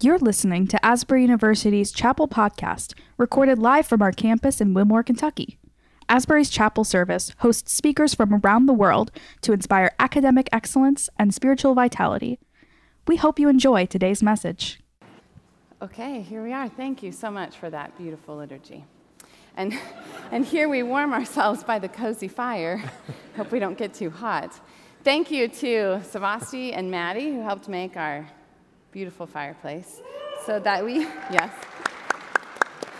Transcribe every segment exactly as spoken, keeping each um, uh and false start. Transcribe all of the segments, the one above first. You're listening to Asbury University's Chapel Podcast, recorded live from our campus in Wilmore, Kentucky. Asbury's Chapel Service hosts speakers from around the world to inspire academic excellence and spiritual vitality. We hope you enjoy today's message. Okay, here we are. Thank you so much for that beautiful liturgy. And, and here we warm ourselves by the cozy fire. Hope we don't get too hot. Thank you to Savasti and Maddie, who helped make our beautiful fireplace, so that we, yes.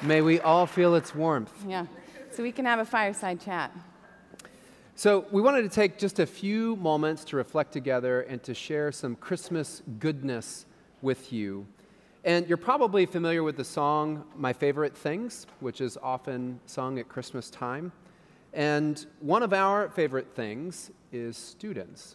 May we all feel its warmth. Yeah, so we can have a fireside chat. So we wanted to take just a few moments to reflect together and to share some Christmas goodness with you. And you're probably familiar with the song, My Favorite Things, which is often sung at Christmas time. And one of our favorite things is students.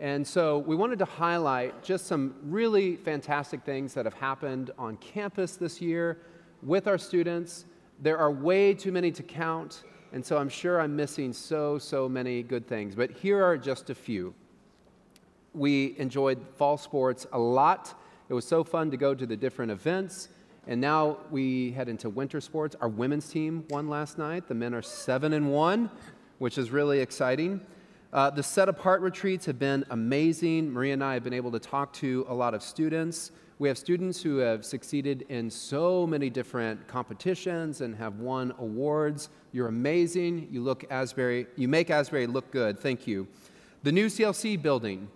And so we wanted to highlight just some really fantastic things that have happened on campus this year with our students. There are way too many to count, and so I'm sure I'm missing so, so many good things. But here are just a few. We enjoyed fall sports a lot. It was so fun to go to the different events. And now we head into winter sports. Our women's team won last night. The men are seven and one, which is really exciting. Uh, the set-apart retreats have been amazing. Maria and I have been able to talk to a lot of students. We have students who have succeeded in so many different competitions and have won awards. You're amazing. You look Asbury, you make Asbury look good. Thank you. The new C L C building,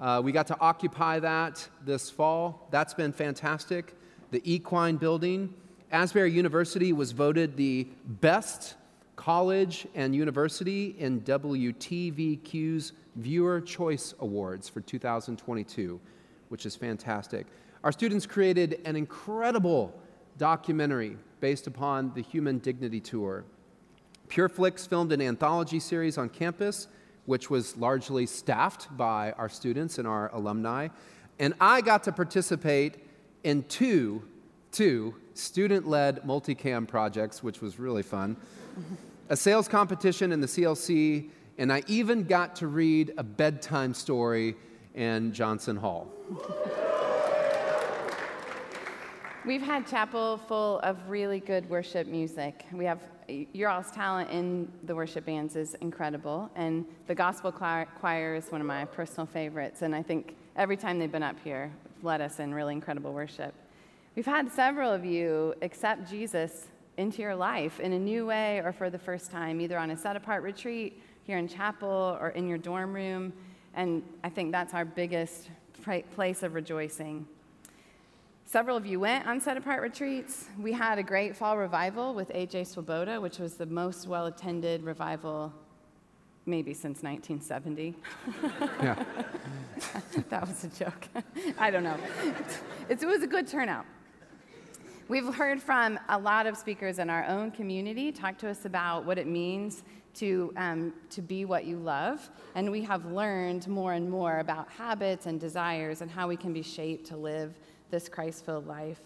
uh, we got to occupy that this fall. That's been fantastic. The equine building. Asbury University was voted the best college and university in W T V Q's Viewer Choice Awards for two thousand twenty-two, which is fantastic. Our students created an incredible documentary based upon the Human Dignity Tour. Pure Flix filmed an anthology series on campus, which was largely staffed by our students and our alumni. And I got to participate in two, two student-led multicam projects, which was really fun. A sales competition in the C L C, and I even got to read a bedtime story in Johnson Hall. We've had chapel full of really good worship music. We have your all's talent in the worship bands is incredible, and the gospel choir is one of my personal favorites, and I think every time they've been up here, led us in really incredible worship. We've had several of you accept Jesus into your life in a new way or for the first time, either on a set-apart retreat, here in chapel, or in your dorm room. And I think that's our biggest place of rejoicing. Several of you went on set-apart retreats. We had a great fall revival with A J Swoboda, which was the most well-attended revival maybe since nineteen seventy. Yeah. That was a joke. I don't know. It was a good turnout. We've heard from a lot of speakers in our own community talk to us about what it means to, um, to be what you love, and we have learned more and more about habits and desires and how we can be shaped to live this Christ-filled life.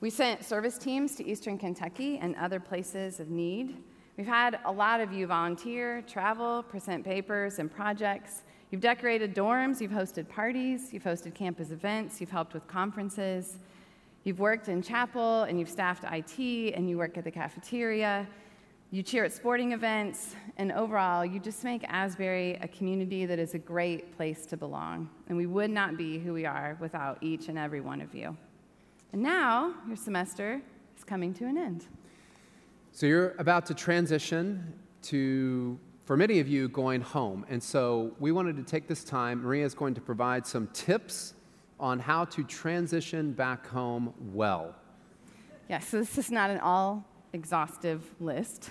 We sent service teams to Eastern Kentucky and other places of need. We've had a lot of you volunteer, travel, present papers and projects. You've decorated dorms, you've hosted parties, you've hosted campus events, you've helped with conferences. You've worked in chapel, and you've staffed I T, and you work at the cafeteria. You cheer at sporting events, and overall, you just make Asbury a community that is a great place to belong. And we would not be who we are without each and every one of you. And now, your semester is coming to an end. So you're about to transition to, for many of you, going home. And so we wanted to take this time. Maria is going to provide some tips on how to transition back home well. Yeah, so this is not an all-exhaustive list.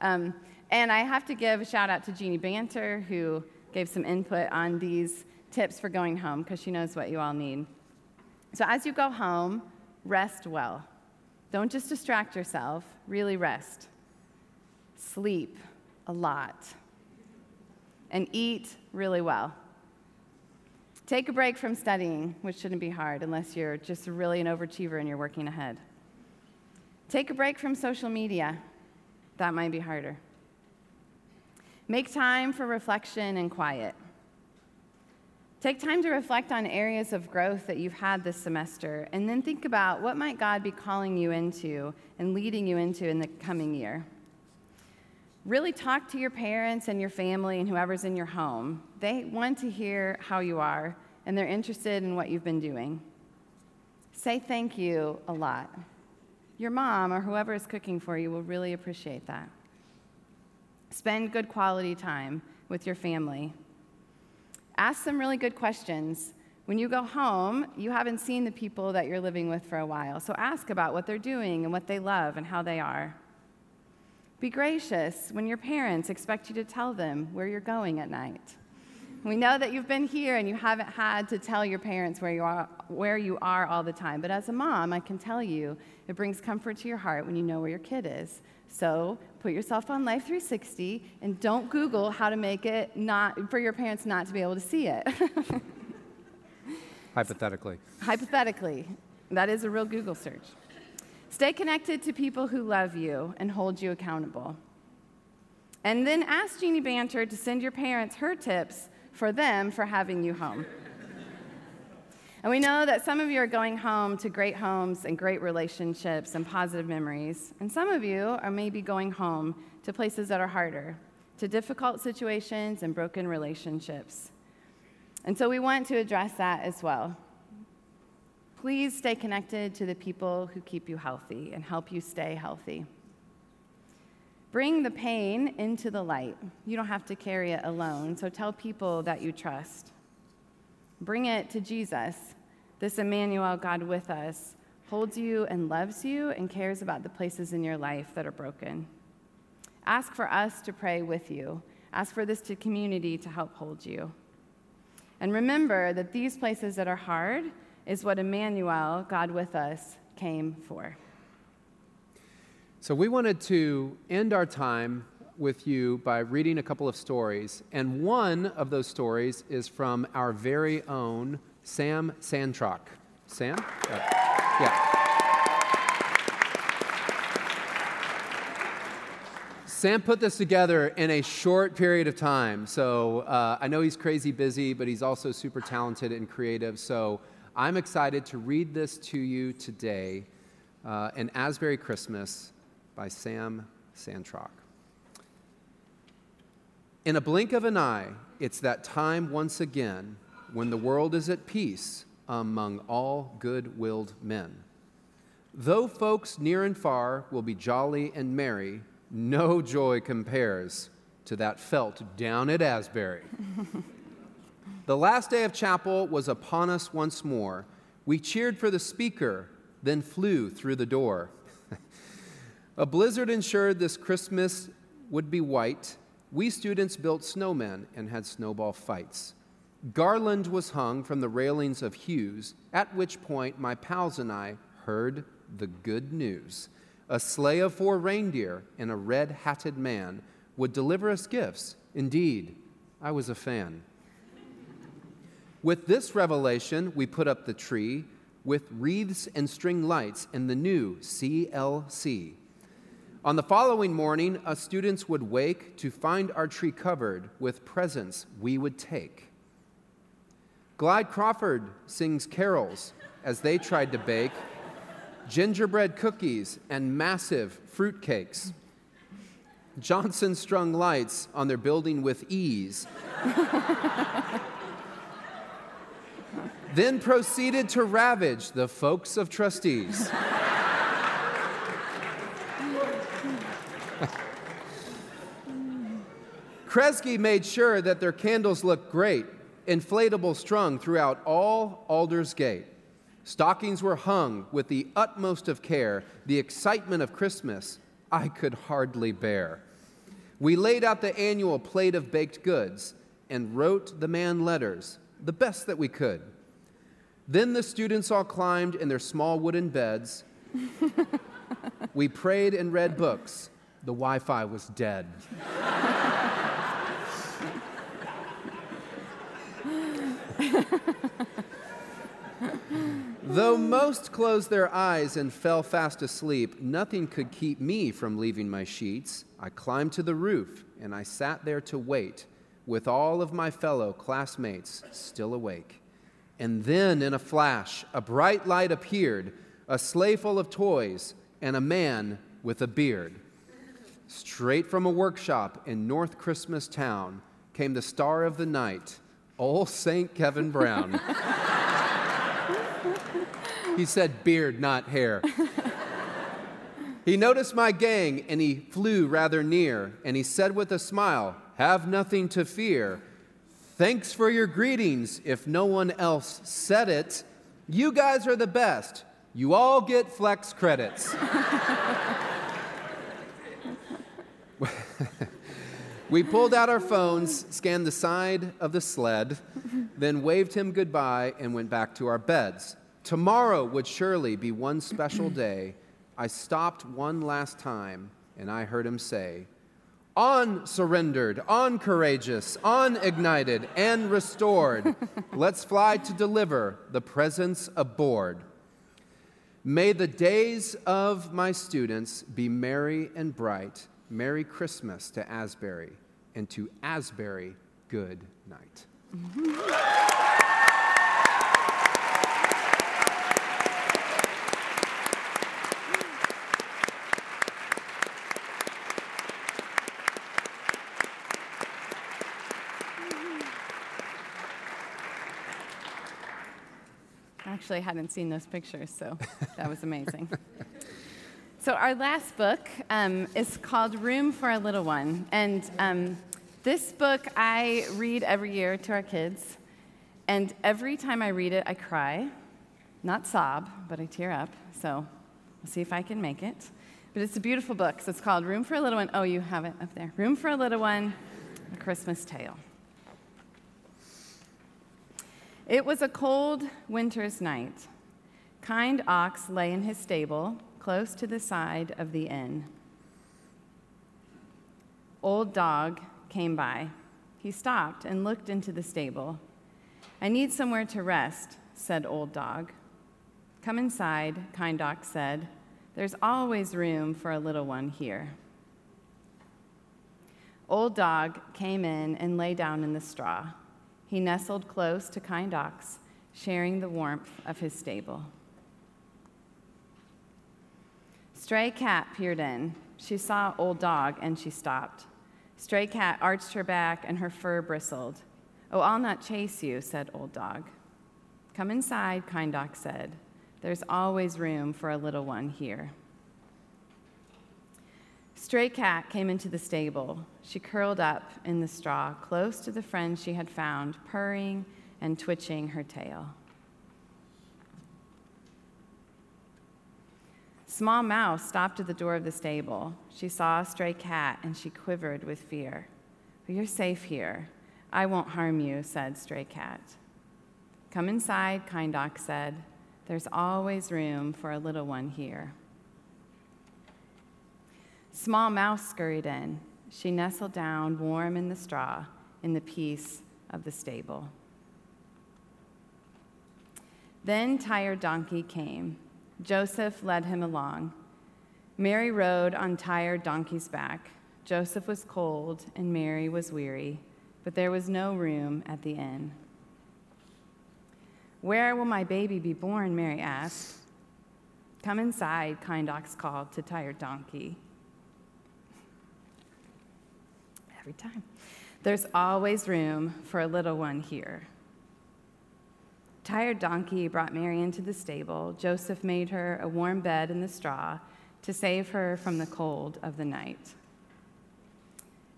Um, and I have to give a shout-out to Jeannie Banter, who gave some input on these tips for going home, because she knows what you all need. So as you go home, rest well. Don't just distract yourself. Really rest. Sleep a lot. And eat really well. Take a break from studying, which shouldn't be hard unless you're just really an overachiever and you're working ahead. Take a break from social media. That might be harder. Make time for reflection and quiet. Take time to reflect on areas of growth that you've had this semester, and then think about what might God be calling you into and leading you into in the coming year. Really talk to your parents and your family and whoever's in your home. They want to hear how you are, and they're interested in what you've been doing. Say thank you a lot. Your mom or whoever is cooking for you will really appreciate that. Spend good quality time with your family. Ask some really good questions. When you go home, you haven't seen the people that you're living with for a while, so ask about what they're doing and what they love and how they are. Be gracious when your parents expect you to tell them where you're going at night. We know that you've been here and you haven't had to tell your parents where you are, where you are all the time, but as a mom, I can tell you it brings comfort to your heart when you know where your kid is. So put yourself on Life three sixty and don't Google how to make it not for your parents not to be able to see it. Hypothetically. Hypothetically. That is a real Google search. Stay connected to people who love you and hold you accountable. And then ask Jeannie Banter to send your parents her tips for them for having you home. And we know that some of you are going home to great homes and great relationships and positive memories. And some of you are maybe going home to places that are harder, to difficult situations and broken relationships. And so we want to address that as well. Please stay connected to the people who keep you healthy and help you stay healthy. Bring the pain into the light. You don't have to carry it alone, so tell people that you trust. Bring it to Jesus. This Emmanuel, God with us, holds you and loves you and cares about the places in your life that are broken. Ask for us to pray with you. Ask for this to community to help hold you. And remember that these places that are hard is what Emmanuel, God with us, came for. So we wanted to end our time with you by reading a couple of stories, and one of those stories is from our very own Sam Santrock. Sam? Uh, yeah. Sam put this together in a short period of time, so uh, I know he's crazy busy, but he's also super talented and creative, so I'm excited to read this to you today, uh, An Asbury Christmas by Sam Santrock. In a blink of an eye, it's that time once again when the world is at peace among all good-willed men. Though folks near and far will be jolly and merry, no joy compares to that felt down at Asbury. The last day of chapel was upon us once more. We cheered for the speaker, then flew through the door. A blizzard ensured this Christmas would be white. We students built snowmen and had snowball fights. Garland was hung from the railings of Hughes, at which point my pals and I heard the good news. A sleigh of four reindeer and a red-hatted man would deliver us gifts. Indeed, I was a fan. With this revelation, we put up the tree with wreaths and string lights and the new C L C. On the following morning, us students would wake to find our tree covered with presents we would take. Clyde Crawford sings carols as they tried to bake gingerbread cookies and massive fruitcakes. Johnson strung lights on their building with ease, then proceeded to ravage the folks of trustees. Kresge made sure that their candles looked great, inflatable strung throughout all Aldersgate. Stockings were hung with the utmost of care, the excitement of Christmas I could hardly bear. We laid out the annual plate of baked goods and wrote the man letters, the best that we could. Then the students all climbed in their small wooden beds. We prayed and read books. The Wi-Fi was dead. Though most closed their eyes and fell fast asleep, nothing could keep me from leaving my sheets. I climbed to the roof, and I sat there to wait with all of my fellow classmates still awake. And then, in a flash, a bright light appeared, a sleigh full of toys, and a man with a beard. Straight from a workshop in North Christmas Town came the star of the night, old Saint Kevin Brown. He said, "Beard, not hair." He noticed my gang, and he flew rather near, and he said with a smile, "Have nothing to fear. Thanks for your greetings. If no one else said it, you guys are the best. You all get flex credits." We pulled out our phones, scanned the side of the sled, then waved him goodbye and went back to our beds. Tomorrow would surely be one special day. I stopped one last time, and I heard him say, "On surrendered, on courageous, on ignited, and restored. Let's fly to deliver the presents aboard. May the days of my students be merry and bright. Merry Christmas to Asbury, and to Asbury, good night." Actually, I hadn't seen those pictures, so that was amazing. So our last book um, is called Room for a Little One. And um, this book I read every year to our kids. And every time I read it, I cry. Not sob, but I tear up. So we'll see if I can make it. But it's a beautiful book. So it's called Room for a Little One. Oh, you have it up there. Room for a Little One, A Christmas Tale. It was a cold winter's night. Kind ox lay in his stable, close to the side of the inn. Old dog came by. He stopped and looked into the stable. "I need somewhere to rest," said Old Dog. "Come inside," Kind Ox said. "There's always room for a little one here." Old Dog came in and lay down in the straw. He nestled close to Kind Ox, sharing the warmth of his stable. Stray Cat peered in. She saw Old Dog, and she stopped. Stray Cat arched her back, and her fur bristled. "Oh, I'll not chase you," said Old Dog. "Come inside," Kind Ox said. "There's always room for a little one here." Stray Cat came into the stable. She curled up in the straw, close to the friend she had found, purring and twitching her tail. Small Mouse stopped at the door of the stable. She saw a stray cat, and she quivered with fear. "But you're safe here. I won't harm you," said Stray Cat. "Come inside," Kind Ox said. "There's always room for a little one here." Small Mouse scurried in. She nestled down, warm in the straw, in the peace of the stable. Then Tired Donkey came. Joseph led him along. Mary rode on Tired Donkey's back. Joseph was cold, and Mary was weary, but there was no room at the inn. "Where will my baby be born?" Mary asked. "Come inside," Kind Ox called to Tired Donkey. Every time. "There's always room for a little one here." Tired Donkey brought Mary into the stable. Joseph made her a warm bed in the straw to save her from the cold of the night.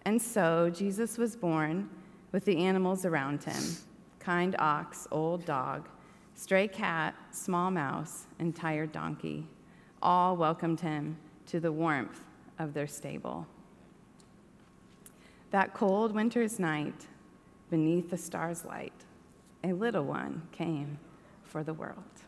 And so Jesus was born with the animals around him: Kind Ox, Old Dog, Stray Cat, Small Mouse, and Tired Donkey. All welcomed him to the warmth of their stable. That cold winter's night, beneath the star's light, a little one came for the world.